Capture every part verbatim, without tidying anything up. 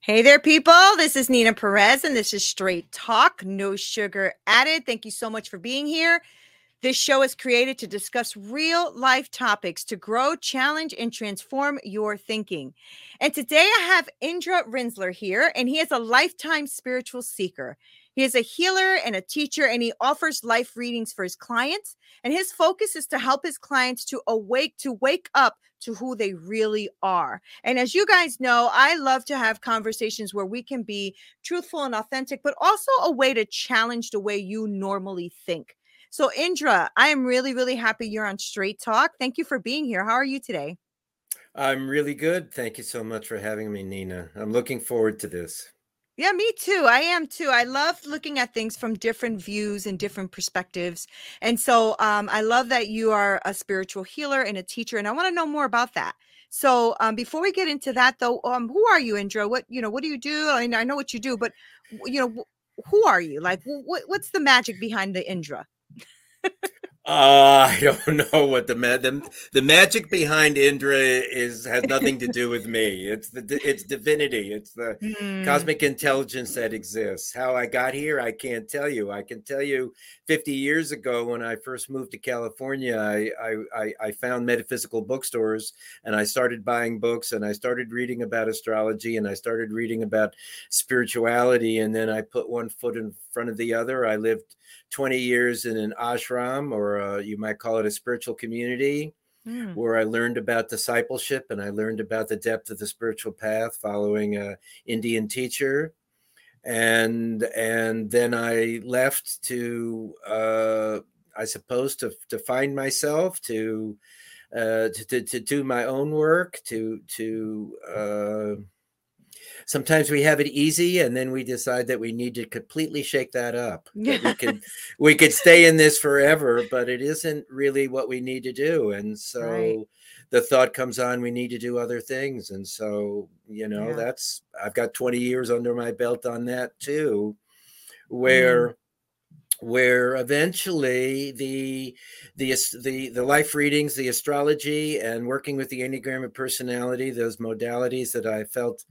Hey there, people. This is Nina Perez, and this is Straight Talk, No Sugar Added. Thank you so much for being here. This show is created to discuss real-life topics to grow, challenge, and transform your thinking. And today I have Indra Rinsler here, and he is a lifetime spiritual seeker. He is a healer and a teacher, and he offers life readings for his clients. And his focus is to help his clients to awake, to wake up to who they really are. And as you guys know, I love to have conversations where we can be truthful and authentic, but also a way to challenge the way you normally think. So Indra, I am really, really happy you're on Straight Talk. Thank you for being here. How are you today? I'm really good. Thank you so much for having me, Nina. I'm looking forward to this. Yeah, me too. I am too. I love looking at things from different views and different perspectives. And so um, I love that you are a spiritual healer and a teacher, and I want to know more about that. So um, before we get into that, though, um, who are you, Indra? What you know? What do you do? I know, I know what you do, but you know, who are you? Like, what, what's the magic behind the Indra? uh, I don't know what the, ma- the the magic behind Indra is. Has nothing to do with me. It's the it's divinity. It's the mm. cosmic intelligence that exists. How I got here, I can't tell you. I can tell you, fifty years ago, when I first moved to California, I I, I, I found metaphysical bookstores, and I started buying books, and I started reading about astrology, and I started reading about spirituality, and then I put one foot in front of the other. I lived twenty years in an ashram, or a, you might call it a spiritual community, mm. where I learned about discipleship, and I learned about the depth of the spiritual path following an Indian teacher. And and then I left to, uh, I suppose, to, to find myself, to, uh, to, to to do my own work, to to. Uh, Sometimes we have it easy, and then we decide that we need to completely shake that up. That we could we could stay in this forever, but it isn't really what we need to do. And so right. the thought comes on, we need to do other things. And so, you know, yeah. that's I've got twenty years under my belt on that too, where mm. where eventually the, the the the life readings, the astrology, and working with the Enneagram and personality, those modalities that I felt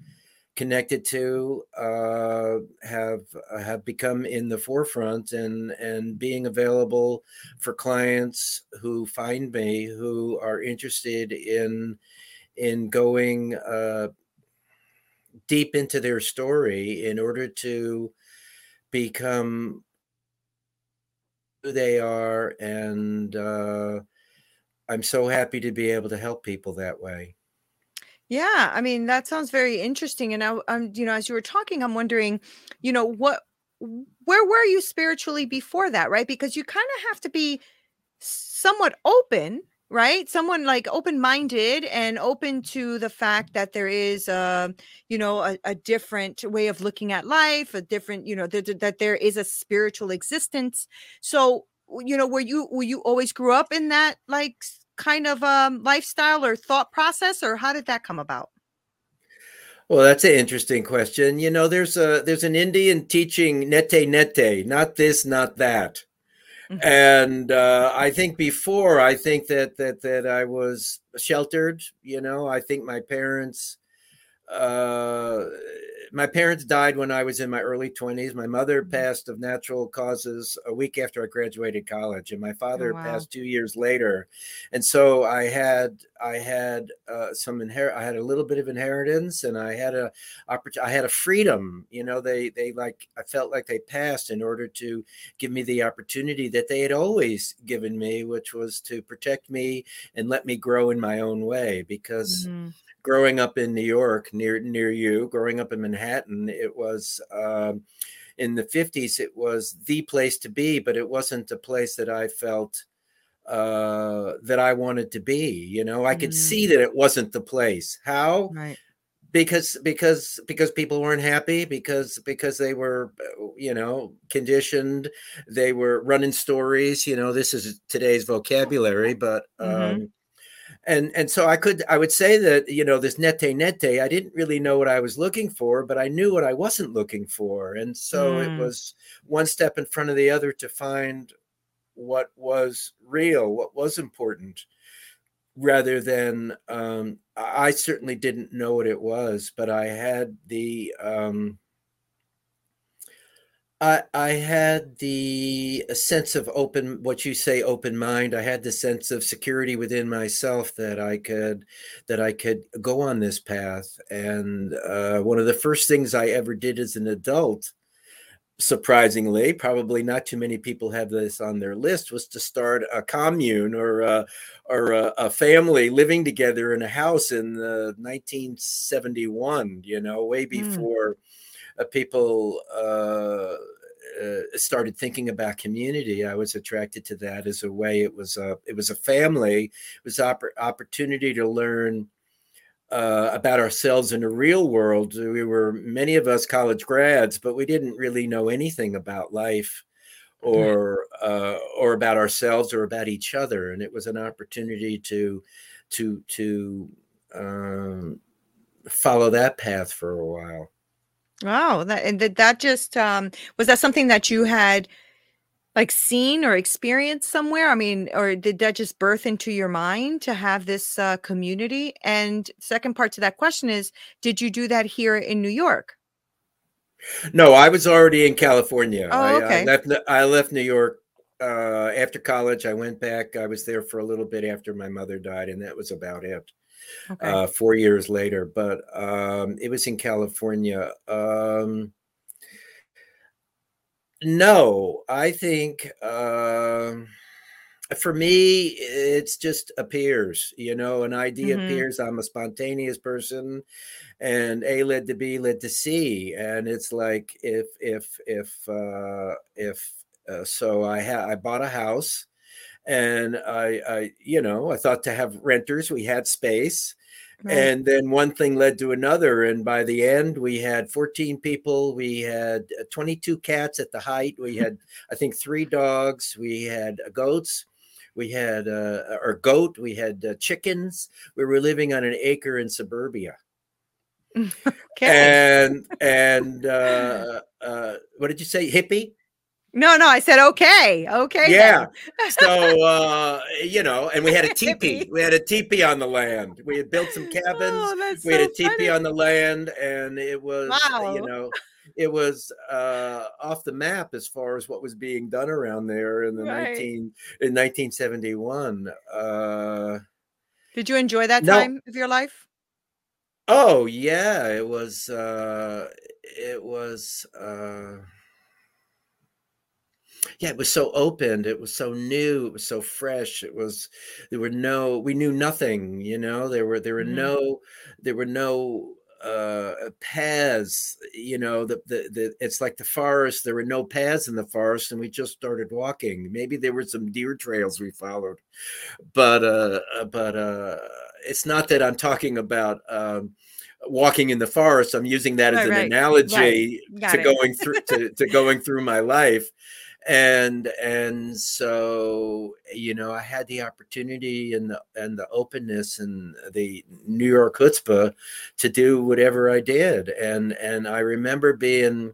connected to uh, have have become in the forefront and and being available for clients who find me, who are interested in in going uh, deep into their story in order to become who they are. And uh, I'm so happy to be able to help people that way. Yeah, I mean, that sounds very interesting. And I, I'm, you know, as you were talking, I'm wondering, you know, what, where were you spiritually before that, right? Because you kind of have to be somewhat open, right? Someone like open-minded and open to the fact that there is, a, you know, a, a different way of looking at life, a different, you know, th- that there is a spiritual existence. So, you know, were you, were you always grew up in that, like, kind of um lifestyle or thought process, or how did that come about? Well, that's an interesting question. You know, there's a there's an Indian teaching, nete nete, not this, not that. Mm-hmm. And uh, I think before, I think that that that I was sheltered. You know, I think my parents, uh, my parents died when I was in my early twenties. My mother passed of natural causes a week after I graduated college, and my father oh, wow. passed two years later. And so I had I had uh, some inher- I had a little bit of inheritance, and I had a I had a freedom. You know, they they like I felt like they passed in order to give me the opportunity that they had always given me, which was to protect me and let me grow in my own way, because. Mm-hmm. Growing up in New York, near near you, growing up in Manhattan, it was um, in the fifties. It was the place to be, but it wasn't a place that I felt uh, that I wanted to be. You know, I could mm. see that it wasn't the place. How? Right. Because because because people weren't happy, because because they were, you know, conditioned. They were running stories. You know, this is today's vocabulary, but. Um, mm-hmm. And and so I could I would say that, you know, this nete nete, I didn't really know what I was looking for, but I knew what I wasn't looking for. And so mm. it was one step in front of the other to find what was real, what was important, rather than um, I certainly didn't know what it was, but I had the um, I, I had the a sense of open, what you say, open mind. I had the sense of security within myself that I could, that I could go on this path. And uh, one of the first things I ever did as an adult, surprisingly, probably not too many people have this on their list, was to start a commune or a, or a, a family living together in a house in the nineteen seventy-one. You know, way before. Mm. Uh, people uh, uh, started thinking about community. I was attracted to that as a way. It was a it was a family. It was opp- opportunity to learn uh, about ourselves in the real world. We were, many of us, college grads, but we didn't really know anything about life, or mm-hmm. uh, or about ourselves, or about each other. And it was an opportunity to to to um, follow that path for a while. Wow, that did that just um, was that something that you had like seen or experienced somewhere? I mean, or did that just birth into your mind to have this uh, community? And second part to that question is, did you do that here in New York? No, I was already in California. Oh, okay. I, I left. I left New York uh, after college. I went back. I was there for a little bit after my mother died, and that was about it. Okay. Uh, four years later, but um, it was in California. Um, no, I think uh, for me, it's just appears, you know, an idea mm-hmm. appears. I'm a spontaneous person, and A led to B led to C. And it's like, if, if, if, uh, if, uh, so I ha- I bought a house. And I, I, you know, I thought to have renters, we had space. Right. And then one thing led to another. And by the end, we had fourteen people. We had twenty-two cats at the height. We had, I think, three dogs. We had goats. We had uh, our goat. We had uh, chickens. We were living on an acre in suburbia. Okay. And, and uh, uh, what did you say? Hippie? No, no, I said, okay, okay. Yeah. So, uh, you know, and we had a teepee. We had a teepee on the land. We had built some cabins. Oh, that's we so had a teepee funny. On the land, and it was, wow. you know, it was uh, off the map as far as what was being done around there in the right. nineteen in nineteen seventy-one. Uh, Did you enjoy that no, time of your life? Oh, yeah. It was, uh, it was, uh, yeah, it was so open. It was so new. It was so fresh. It was, there were no, we knew nothing, you know, there were, there were mm-hmm. no, there were no uh, paths, you know, the, the, the, it's like the forest. There were no paths in the forest, and we just started walking. Maybe there were some deer trails we followed, but, uh, but uh, it's not that I'm talking about, um, walking in the forest. I'm using that as right, an right. analogy right. to it. going through, to, to going through my life. And and so, you know, I had the opportunity and the and the openness and the New York chutzpah to do whatever I did. And and I remember being,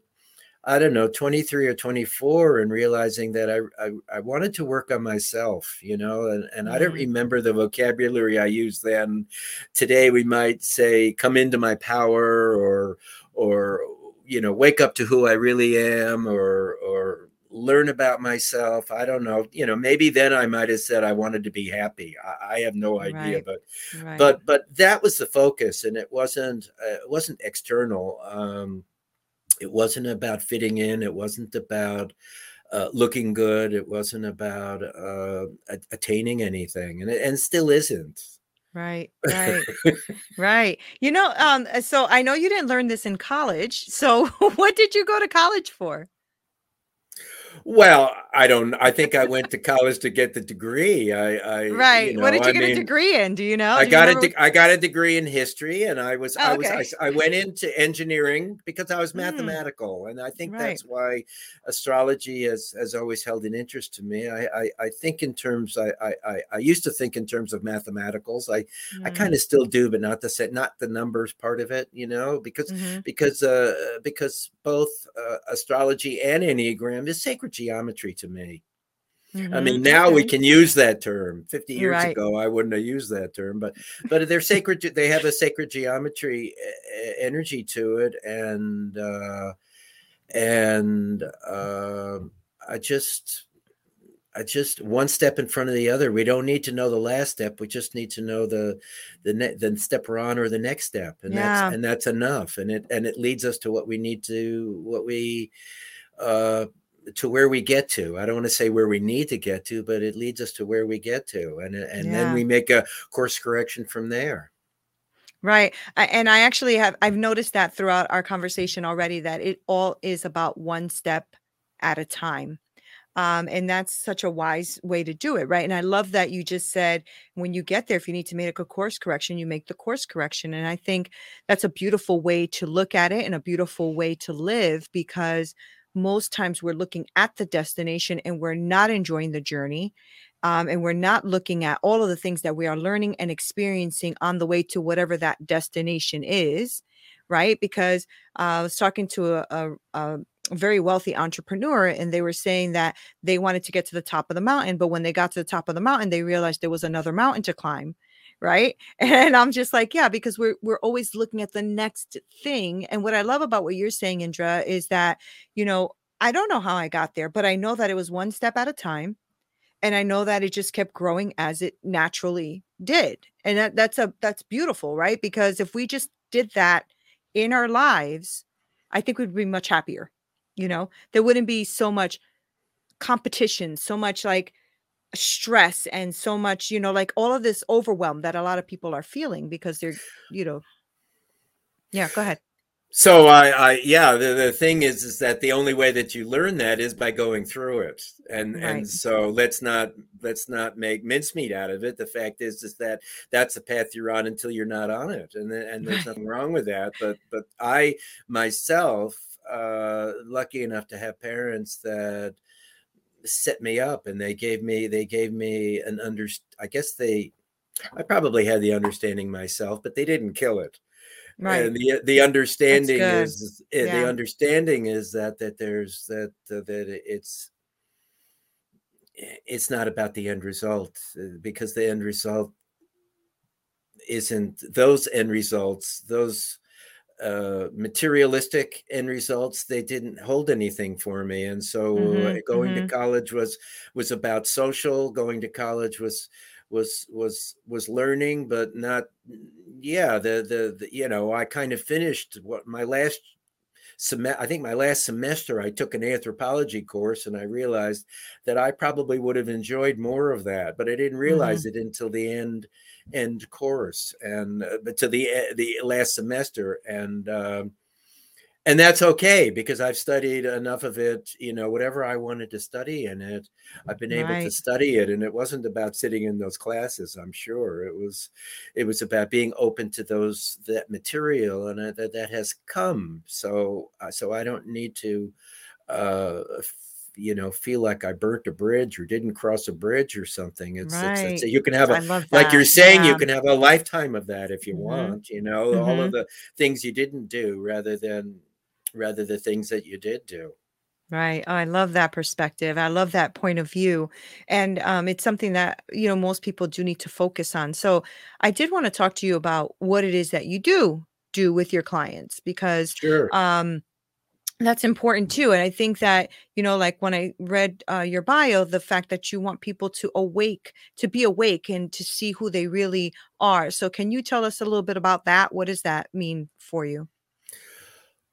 I don't know, twenty-three or twenty-four and realizing that I I, I wanted to work on myself, you know, and, and mm-hmm. I don't remember the vocabulary I used then. Today we might say, come into my power, or or, you know, wake up to who I really am, or or learn about myself. I don't know, you know, maybe then I might have said I wanted to be happy. I, I have no idea, right. but, right. but, but that was the focus, and it wasn't, uh, it wasn't external. Um, it wasn't about fitting in. It wasn't about uh, looking good. It wasn't about uh, attaining anything, and it, and still isn't. Right. Right. right. You know, um, so I know you didn't learn this in college. So what did you go to college for? Well, I don't, I think I went to college to get the degree. I, I Right. You know, what did you I get mean, a degree in? Do you know? Do I got you a de- I got a degree in history, and I was, oh, I was, okay. I, I went into engineering because I was mathematical. Mm. And I think right. that's why astrology has, has always held an interest to me. I, I, I think in terms, I, I, I used to think in terms of mathematicals. I, mm. I kind of still do, but not the set, not the numbers part of it, you know, because, mm-hmm. because, uh, because both uh, astrology and Enneagram is sacred geometry to me. Mm-hmm. I mean, now we can use that term. fifty years right. ago, I wouldn't have used that term, but but they're sacred. They have a sacred geometry energy to it, and uh, and uh, I just I just one step in front of the other. We don't need to know the last step. We just need to know the the ne- the step we're on, or the next step, and yeah. that's and that's enough. And it and it leads us to what we need to what we. Uh, to where we get to. I don't want to say where we need to get to, but it leads us to where we get to. And, and yeah. then we make a course correction from there. Right. I, and I actually have, I've noticed that throughout our conversation already, that it all is about one step at a time. Um, and that's such a wise way to do it. Right. And I love that you just said, when you get there, if you need to make a course correction, you make the course correction. And I think that's a beautiful way to look at it, and a beautiful way to live, because most times we're looking at the destination and we're not enjoying the journey, um, and we're not looking at all of the things that we are learning and experiencing on the way to whatever that destination is, right? Because uh, I was talking to a, a, a very wealthy entrepreneur, and they were saying that they wanted to get to the top of the mountain, but when they got to the top of the mountain, they realized there was another mountain to climb. Right. And I'm just like, yeah, because we're we're always looking at the next thing. And what I love about what you're saying, Indra, is that, you know, I don't know how I got there, but I know that it was one step at a time. And I know that it just kept growing as it naturally did. And that, that's a that's beautiful, right? Because if we just did that in our lives, I think we'd be much happier. You know, there wouldn't be so much competition, so much like stress, and so much, you know, like all of this overwhelm that a lot of people are feeling because they're, you know, yeah, go ahead. So I, I yeah, the, the thing is, is that the only way that you learn that is by going through it. And, right. and so let's not, let's not make mincemeat out of it. The fact is, is that that's the path you're on until you're not on it. And and there's right. nothing wrong with that. But, but I myself, uh, lucky enough to have parents that set me up, and they gave me they gave me an under I guess they I probably had the understanding myself, but they didn't kill it, right? And the the understanding is yeah. the understanding is that that there's that uh, that it's it's not about the end result, because the end result isn't those end results those Uh, materialistic end results. They didn't hold anything for me. And so mm-hmm, going mm-hmm. to college was, was about social. Going to college was, was, was, was learning, but not, yeah, the, the, the you know, I kind of finished what my last semester, I think my last semester, I took an anthropology course, and I realized that I probably would have enjoyed more of that, but I didn't realize mm-hmm. it until the end end course and uh, but to the the last semester, and um and that's okay, because I've studied enough of it, you know, whatever I wanted to study in it, I've been right. able to study it. And it wasn't about sitting in those classes, I'm sure. It was it was about being open to those that material, and I, that that has come. So so I don't need to uh you know, feel like I burnt a bridge or didn't cross a bridge or something. It's, right. it's, it's, it's you can have a, like you're saying, yeah. you can have a lifetime of that if you mm-hmm. want, you know, mm-hmm. all of the things you didn't do rather than, rather the things that you did do. Right. Oh, I love that perspective. I love that point of view. And um, it's something that, you know, most people do need to focus on. So I did want to talk to you about what it is that you do do with your clients, because sure. um, that's important too. And I think that, you know, like when I read uh, your bio, the fact that you want people to awake, to be awake and to see who they really are. So can you tell us a little bit about that? What does that mean for you?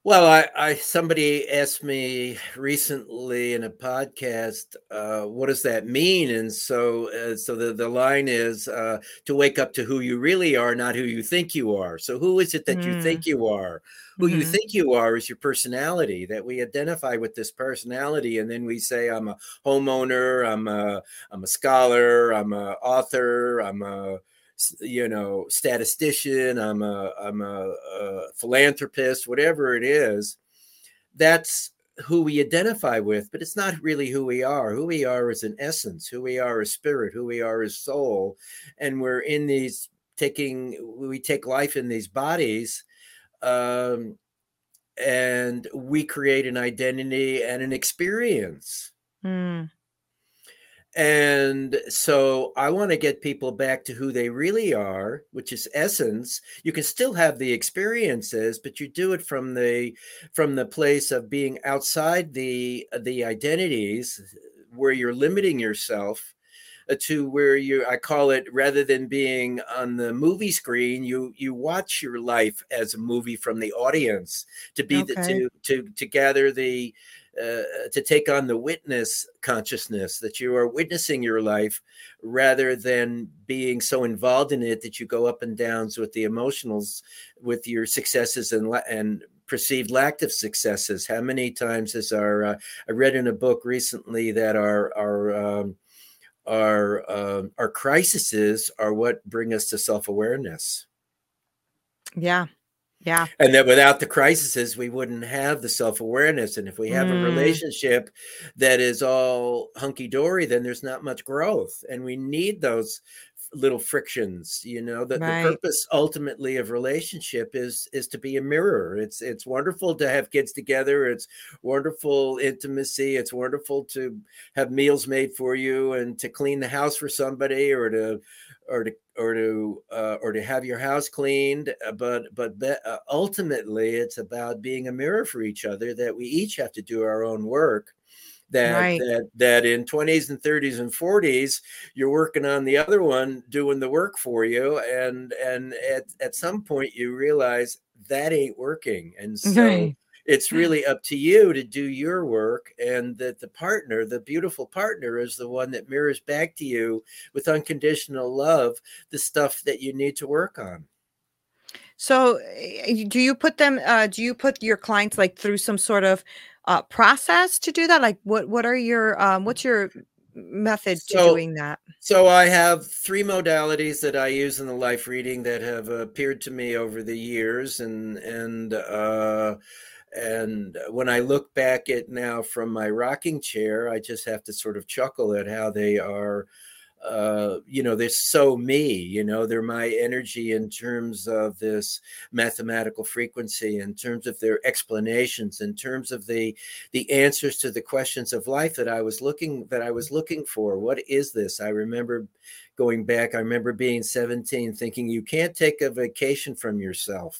Well, I, I somebody asked me recently in a podcast, uh, what does that mean? And so, uh, so the, the line is uh, to wake up to who you really are, not who you think you are. So, who is it that mm. you think you are? Who mm-hmm. you think you are is your personality, that we identify with this personality. And then we say, I'm a homeowner, I'm a, I'm a scholar, I'm an author, I'm a, you know, statistician, I'm a, I'm a, a philanthropist, whatever it is, that's who we identify with, but it's not really who we are. Who we are is an essence, who we are is spirit, who we are is soul. And we're in these taking, we take life in these bodies, um, and we create an identity and an experience. Mm. And so I want to get people back to who they really are, which is essence. You can still have the experiences, but you do it from the from the place of being outside the the identities where you're limiting yourself to where you, I call it, rather than being on the movie screen, you you watch your life as a movie from the audience to be okay. the, to to to gather the Uh, to take on the witness consciousness that you are witnessing your life rather than being so involved in it that you go up and downs with the emotionals, with your successes and and perceived lack of successes. How many times is our, uh, I read in a book recently that our, our, um, our, um, our crises are what bring us to self-awareness. Yeah. Yeah. And that without the crises, we wouldn't have the self-awareness. And if we have mm. a relationship that is all hunky-dory, then there's not much growth. And we need those little frictions, you know, that right. the purpose ultimately of relationship is, is to be a mirror. It's, it's wonderful to have kids together. It's wonderful intimacy. It's wonderful to have meals made for you and to clean the house for somebody or to, or to, or to, uh, or to have your house cleaned. But, but be, uh, ultimately it's about being a mirror for each other, that we each have to do our own work. That, right. that that in twenties and thirties and forties, you're working on the other one doing the work for you. And and at, at some point you realize that ain't working. And so right. it's really up to you to do your work, and that the partner, the beautiful partner, is the one that mirrors back to you with unconditional love the stuff that you need to work on. So do you put them, uh, do you put your clients like through some sort of Uh, process to do that? Like what, what are your, um, what's your method to so, doing that? So I have three modalities that I use in the life reading that have appeared to me over the years. And, and, uh, and when I look back at now from my rocking chair, I just have to sort of chuckle at how they are, uh, you know, they're so me, you know, they're my energy in terms of this mathematical frequency, in terms of their explanations, in terms of the, the answers to the questions of life that I was looking, that I was looking for. What is this? I remember going back, I remember being seventeen thinking you can't take a vacation from yourself.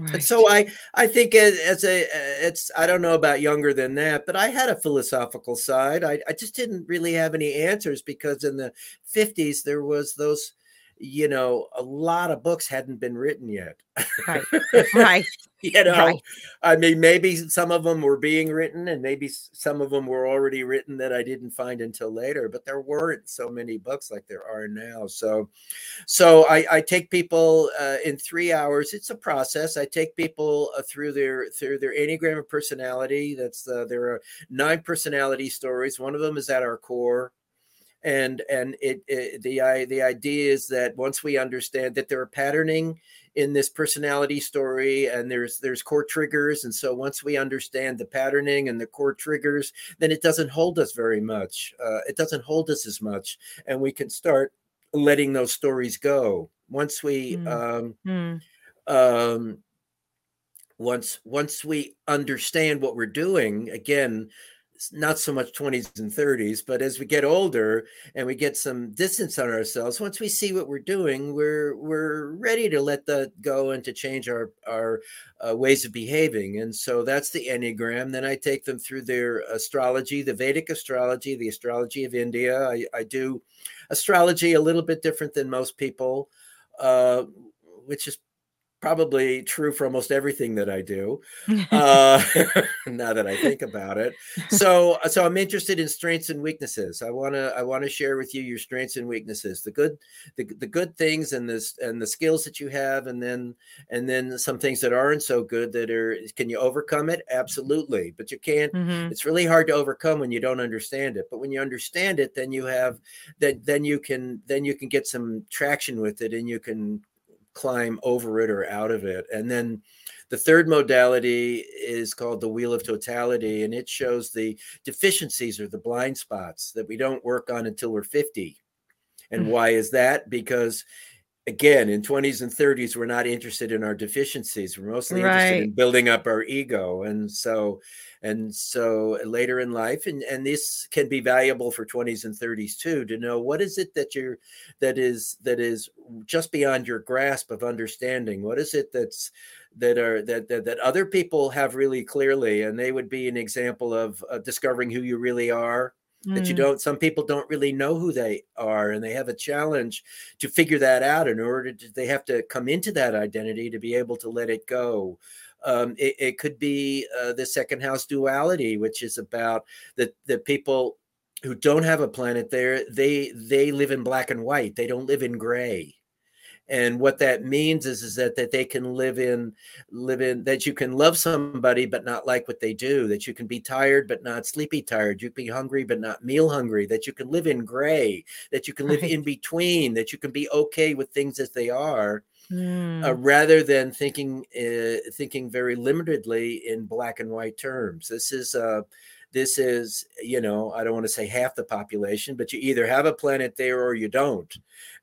Right. And so I, I think as a, it's, I don't know about younger than that, but I had a philosophical side. I, I just didn't really have any answers because in the fifties there was those, you know, a lot of books hadn't been written yet. Right. Right. You know, right. I mean, maybe some of them were being written and maybe some of them were already written that I didn't find until later, but there weren't so many books like there are now. So, so I, I take people uh, in three hours. It's a process. I take people uh, through their, through their Enneagram of personality. That's uh, there are nine personality stories. One of them is at our core. And, and it, it, the, the idea is that once we understand that there are patterning in this personality story, and there's there's core triggers. And so once we understand the patterning and the core triggers, then it doesn't hold us very much. Uh, it doesn't hold us as much. And we can start letting those stories go. Once we mm. um, mm. um, once once we understand what we're doing, again, not so much twenties and thirties, but as we get older and we get some distance on ourselves, once we see what we're doing, we're we're ready to let that go and to change our our uh, ways of behaving. And so that's the Enneagram. Then I take them through their astrology, the Vedic astrology, the astrology of India. I, I do astrology a little bit different than most people, uh, which is probably true for almost everything that I do, uh, now that I think about it. So, so I'm interested in strengths and weaknesses. I want to, I want to share with you your strengths and weaknesses, the good, the, the good things and this, and the skills that you have. And then, and then some things that aren't so good that are, can you overcome it? Absolutely. But you can't, mm-hmm. It's really hard to overcome when you don't understand it, but when you understand it, then you have that, then you can, then you can get some traction with it and you can climb over it or out of it. And then the third modality is called the Wheel of Totality, and it shows the deficiencies or the blind spots that we don't work on until we're fifty. And mm-hmm. Why is that? Because again, in twenties and thirties, we're not interested in our deficiencies. We're mostly right. interested in building up our ego. And so, and so later in life, and, and this can be valuable for twenties and thirties too, to know what is it that you're, that is, that is just beyond your grasp of understanding. What is it that's, that are, that, that, that other people have really clearly, and they would be an example of uh, discovering who you really are. That you don't, some people don't really know who they are, and they have a challenge to figure that out. In order to, they have to come into that identity to be able to let it go. Um, it, it could be uh, the second house duality, which is about the, the people who don't have a planet there. They, they live in black and white. They don't live in gray. And what that means is, is that, that they can live in, live in, that you can love somebody, but not like what they do, that you can be tired, but not sleepy tired, you can be hungry, but not meal hungry, that you can live in gray, that you can live right. in between, that you can be okay with things as they are, mm. uh, rather than thinking, uh, thinking very limitedly in black and white terms. This is a, uh, This is, you know, I don't want to say half the population, but you either have a planet there or you don't.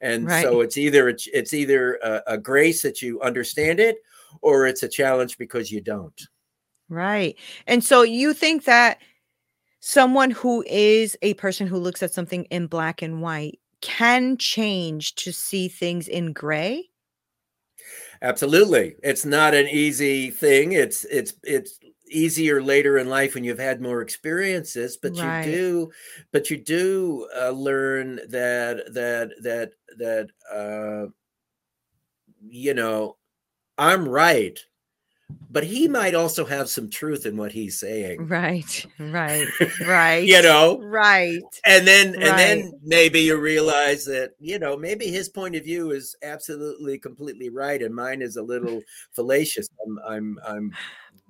And right. so it's either it's, it's either a, a grace that you understand it, or it's a challenge because you don't. Right. And so you think that someone who is a person who looks at something in black and white can change to see things in gray? Absolutely. It's not an easy thing. It's it's it's easier later in life when you've had more experiences, but right. you do, but you do uh, learn that, that, that, that, uh, you know, I'm right, but he might also have some truth in what he's saying. Right. Right. Right. you know? Right. And then, right. and then maybe you realize that, you know, maybe his point of view is absolutely completely right. And mine is a little fallacious. I'm, I'm, I'm,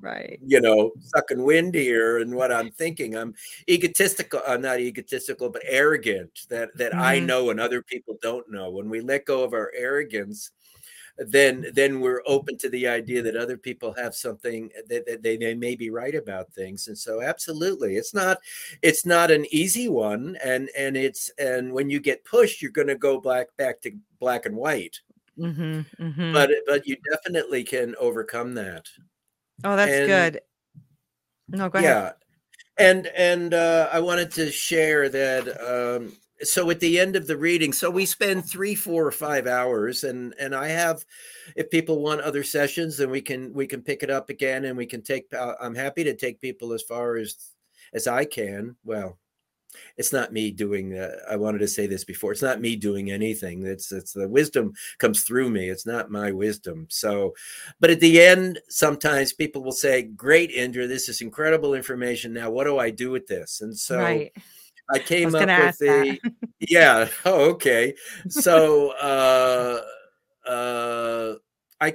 Right. You know, sucking wind here, and what I'm thinking, I'm egotistical. I'm not egotistical, but arrogant that, that mm-hmm. I know and other people don't know. When we let go of our arrogance, then, then we're open to the idea that other people have something that, that they, they may be right about things. And so absolutely, it's not, it's not an easy one. And, and it's, and when you get pushed, you're going to go black back to black and white, mm-hmm, mm-hmm. but, but you definitely can overcome that. Oh, that's and, good. No, go ahead. Yeah. And, and uh, I wanted to share that. Um, so at the end of the reading, so we spend three, four or five hours and, and I have, if people want other sessions, then we can, we can pick it up again and we can take, I'm happy to take people as far as, as I can. Well, it's not me doing that. I wanted to say this before. It's not me doing anything. It's, it's the wisdom comes through me. It's not my wisdom. So, but at the end, sometimes people will say, great, Indra, this is incredible information. Now, what do I do with this? And so right. I came I up with the, yeah. Oh, okay. So, uh, uh, I,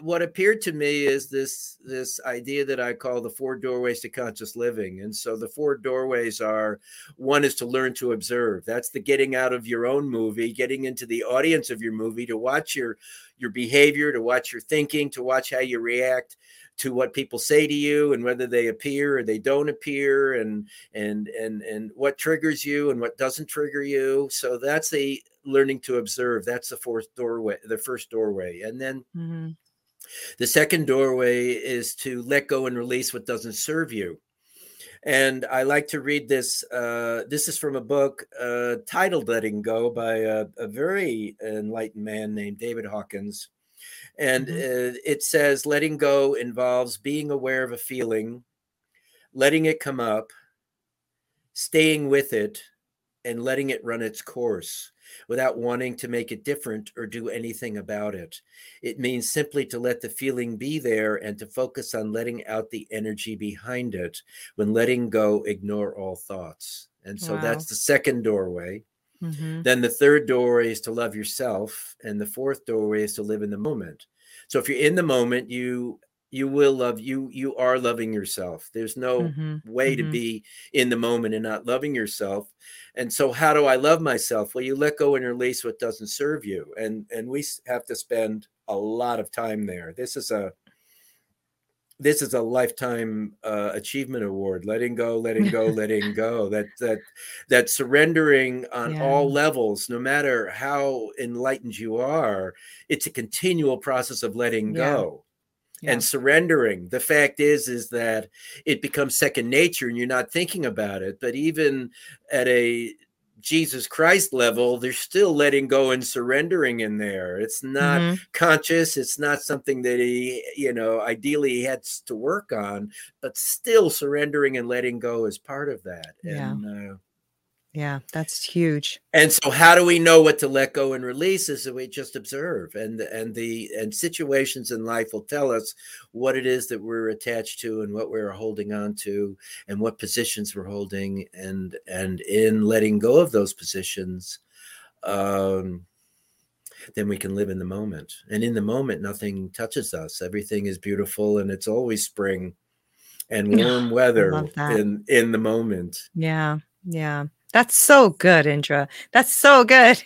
what appeared to me is this, this idea that I call the four doorways to conscious living. And so the four doorways are, one is to learn to observe. That's the getting out of your own movie, getting into the audience of your movie to watch your, your behavior, to watch your thinking, to watch how you react to what people say to you and whether they appear or they don't appear, and and and and what triggers you and what doesn't trigger you. So that's the learning to observe. That's the fourth doorway, the first doorway. And then mm-hmm. the second doorway is to let go and release what doesn't serve you. And I like to read this. Uh, this is from a book uh, titled Letting Go by a, a very enlightened man named David Hawkins. And mm-hmm. uh, it says, letting go involves being aware of a feeling, letting it come up, staying with it, and letting it run its course without wanting to make it different or do anything about it. It means simply to let the feeling be there and to focus on letting out the energy behind it. When letting go, ignore all thoughts. And so wow. that's the second doorway. Mm-hmm. Then the third doorway is to love yourself. And the fourth doorway is to live in the moment. So if you're in the moment, you you will love you. You are loving yourself. There's no mm-hmm. way mm-hmm. to be in the moment and not loving yourself. And so how do I love myself? Well, you let go and release what doesn't serve you. And and we have to spend a lot of time there. This is a This is a lifetime uh, achievement award. Letting go, letting go, letting go. That that that surrendering on yeah. all levels, no matter how enlightened you are, it's a continual process of letting yeah. go yeah. and surrendering. The fact is, is that it becomes second nature, and you're not thinking about it. But even at a Jesus Christ level, there's still letting go and surrendering in there. It's not mm-hmm. conscious. It's not something that he, you know, ideally he had to work on, but still surrendering and letting go is part of that. Yeah. And, uh, yeah, that's huge. And so how do we know what to let go and release? Is that we just observe, and and the and situations in life will tell us what it is that we're attached to and what we're holding on to and what positions we're holding, and and in letting go of those positions, um, then we can live in the moment. And in the moment, nothing touches us. Everything is beautiful, and it's always spring and warm weather in, in the moment. Yeah, yeah. That's so good, Indra. That's so good.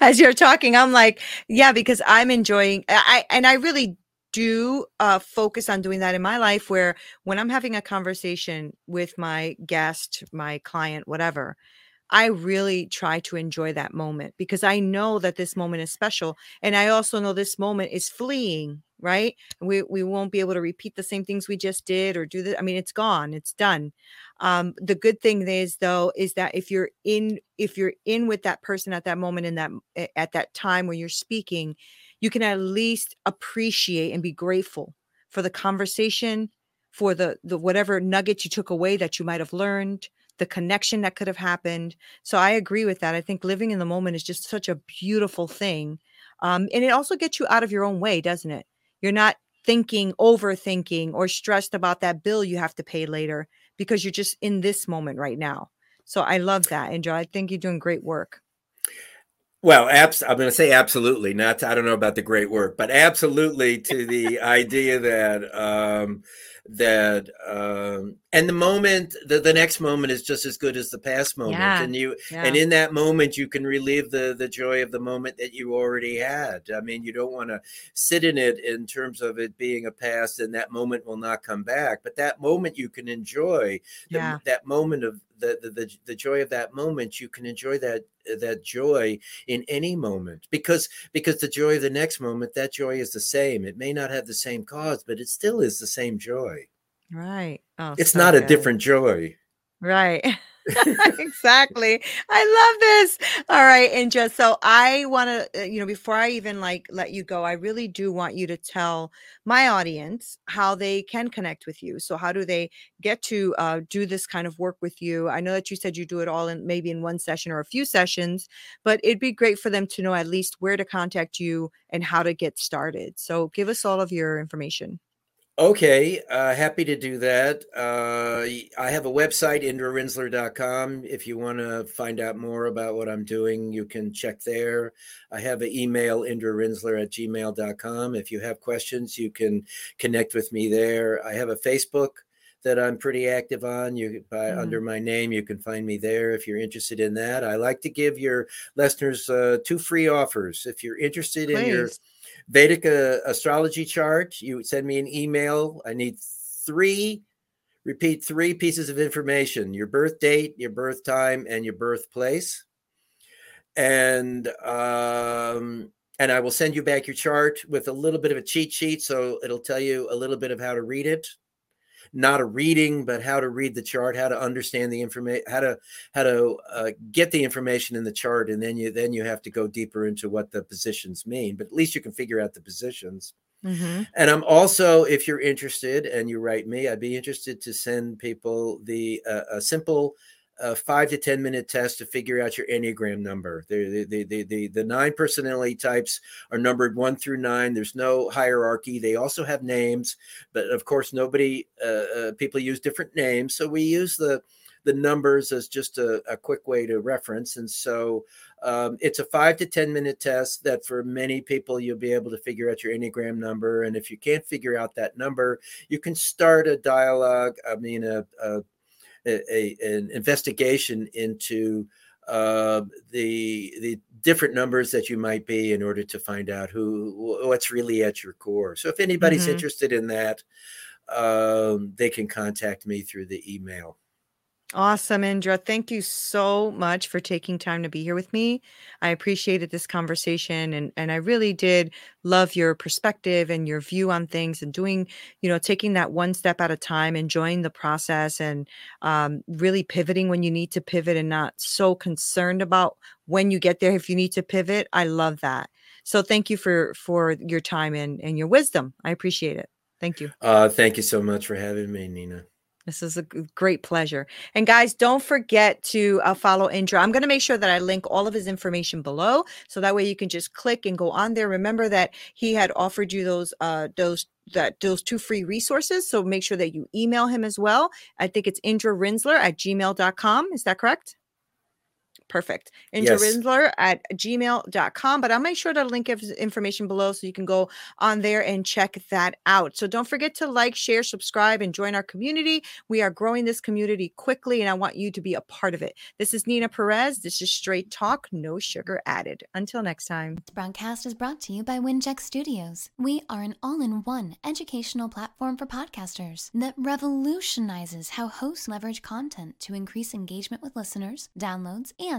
As you're talking, I'm like, yeah, because I'm enjoying, I and I really do uh, focus on doing that in my life, where when I'm having a conversation with my guest, my client, whatever, I really try to enjoy that moment, because I know that this moment is special. And I also know this moment is fleeing, right? We we won't be able to repeat the same things we just did or do this. I mean, it's gone, it's done. Um, the good thing is though, is that if you're in, if you're in with that person at that moment, in that, at that time when you're speaking, you can at least appreciate and be grateful for the conversation, for the, the, whatever nugget you took away that you might've learned, the connection that could have happened. So I agree with that. I think living in the moment is just such a beautiful thing. Um, and it also gets you out of your own way, doesn't it? You're not thinking, overthinking, or stressed about that bill you have to pay later, because you're just in this moment right now. So I love that, Indra. I think you're doing great work. Well, abs- I'm going to say absolutely. Not to, I don't know about the great work, but absolutely to the idea that um, that um, and the moment, the, the next moment is just as good as the past moment, yeah. and you yeah. and in that moment you can relive the the joy of the moment that you already had. I mean, you don't want to sit in it in terms of it being a past, and that moment will not come back. But that moment you can enjoy. The, yeah. That moment of. The, the the the joy of that moment, you can enjoy that that joy in any moment, because because the joy of the next moment, that joy is the same. It may not have the same cause, but it still is the same joy. Right. Oh, it's so not good. A different joy. Right. Exactly. I love this. All right, Indra. So I want to, you know, before I even like let you go, I really do want you to tell my audience how they can connect with you. So how do they get to uh, do this kind of work with you? I know that you said you do it all in maybe in one session or a few sessions, but it'd be great for them to know at least where to contact you and how to get started. So give us all of your information. Okay, uh, happy to do that. Uh, I have a website, Indra Rinsler dot com. If you want to find out more about what I'm doing, you can check there. I have an email, Indra Rinsler at gmail dot com. If you have questions, you can connect with me there. I have a Facebook that I'm pretty active on. You by mm. under my name, you can find me there if you're interested in that. I like to give your listeners uh, two free offers. If you're interested Please. in your Vedic uh, astrology chart. You send me an email. I need three, repeat three pieces of information: your birth date, your birth time, and your birthplace. And um, and I will send you back your chart with a little bit of a cheat sheet, so it'll tell you a little bit of how to read it. Not a reading, but how to read the chart, how to understand the information, how to how to uh, get the information in the chart, and then you then you have to go deeper into what the positions mean. But at least you can figure out the positions. Mm-hmm. And I'm also, if you're interested and you write me, I'd be interested to send people the uh, a simple uh, five to ten minute test to figure out your Enneagram number. The the the the the nine personality types are numbered one through nine. There's no hierarchy. They also have names, but of course, nobody uh, uh, people use different names. So we use the the numbers as just a, a quick way to reference. And so um, it's a five to ten minute test that for many people, you'll be able to figure out your Enneagram number. And if you can't figure out that number, you can start a dialogue. I mean, a, a, a an investigation into uh, the, the different numbers that you might be in order to find out who, what's really at your core. So if anybody's mm-hmm. interested in that, um, they can contact me through the email. Awesome, Indra. Thank you so much for taking time to be here with me. I appreciated this conversation, and, and I really did love your perspective and your view on things, and doing, you know, taking that one step at a time, enjoying the process, and um, really pivoting when you need to pivot, and not so concerned about when you get there if you need to pivot. I love that. So thank you for, for your time and, and your wisdom. I appreciate it. Thank you. Uh, thank you so much for having me, Nina. This is a great pleasure. And guys, don't forget to uh, follow Indra. I'm going to make sure that I link all of his information below, so that way you can just click and go on there. Remember that he had offered you those uh, those that those two free resources. So make sure that you email him as well. I think it's Indra Rinsler at gmail dot com. Is that correct? Perfect. IndraRinsler yes. at gmail dot com. But I'll make sure to link information below, so you can go on there and check that out. So don't forget to like, share, subscribe, and join our community. We are growing this community quickly, and I want you to be a part of it. This is Nina Perez. This is Straight Talk, No Sugar Added. Until next time. This broadcast is brought to you by Wincheck Studios. We are an all-in-one educational platform for podcasters that revolutionizes how hosts leverage content to increase engagement with listeners, downloads, and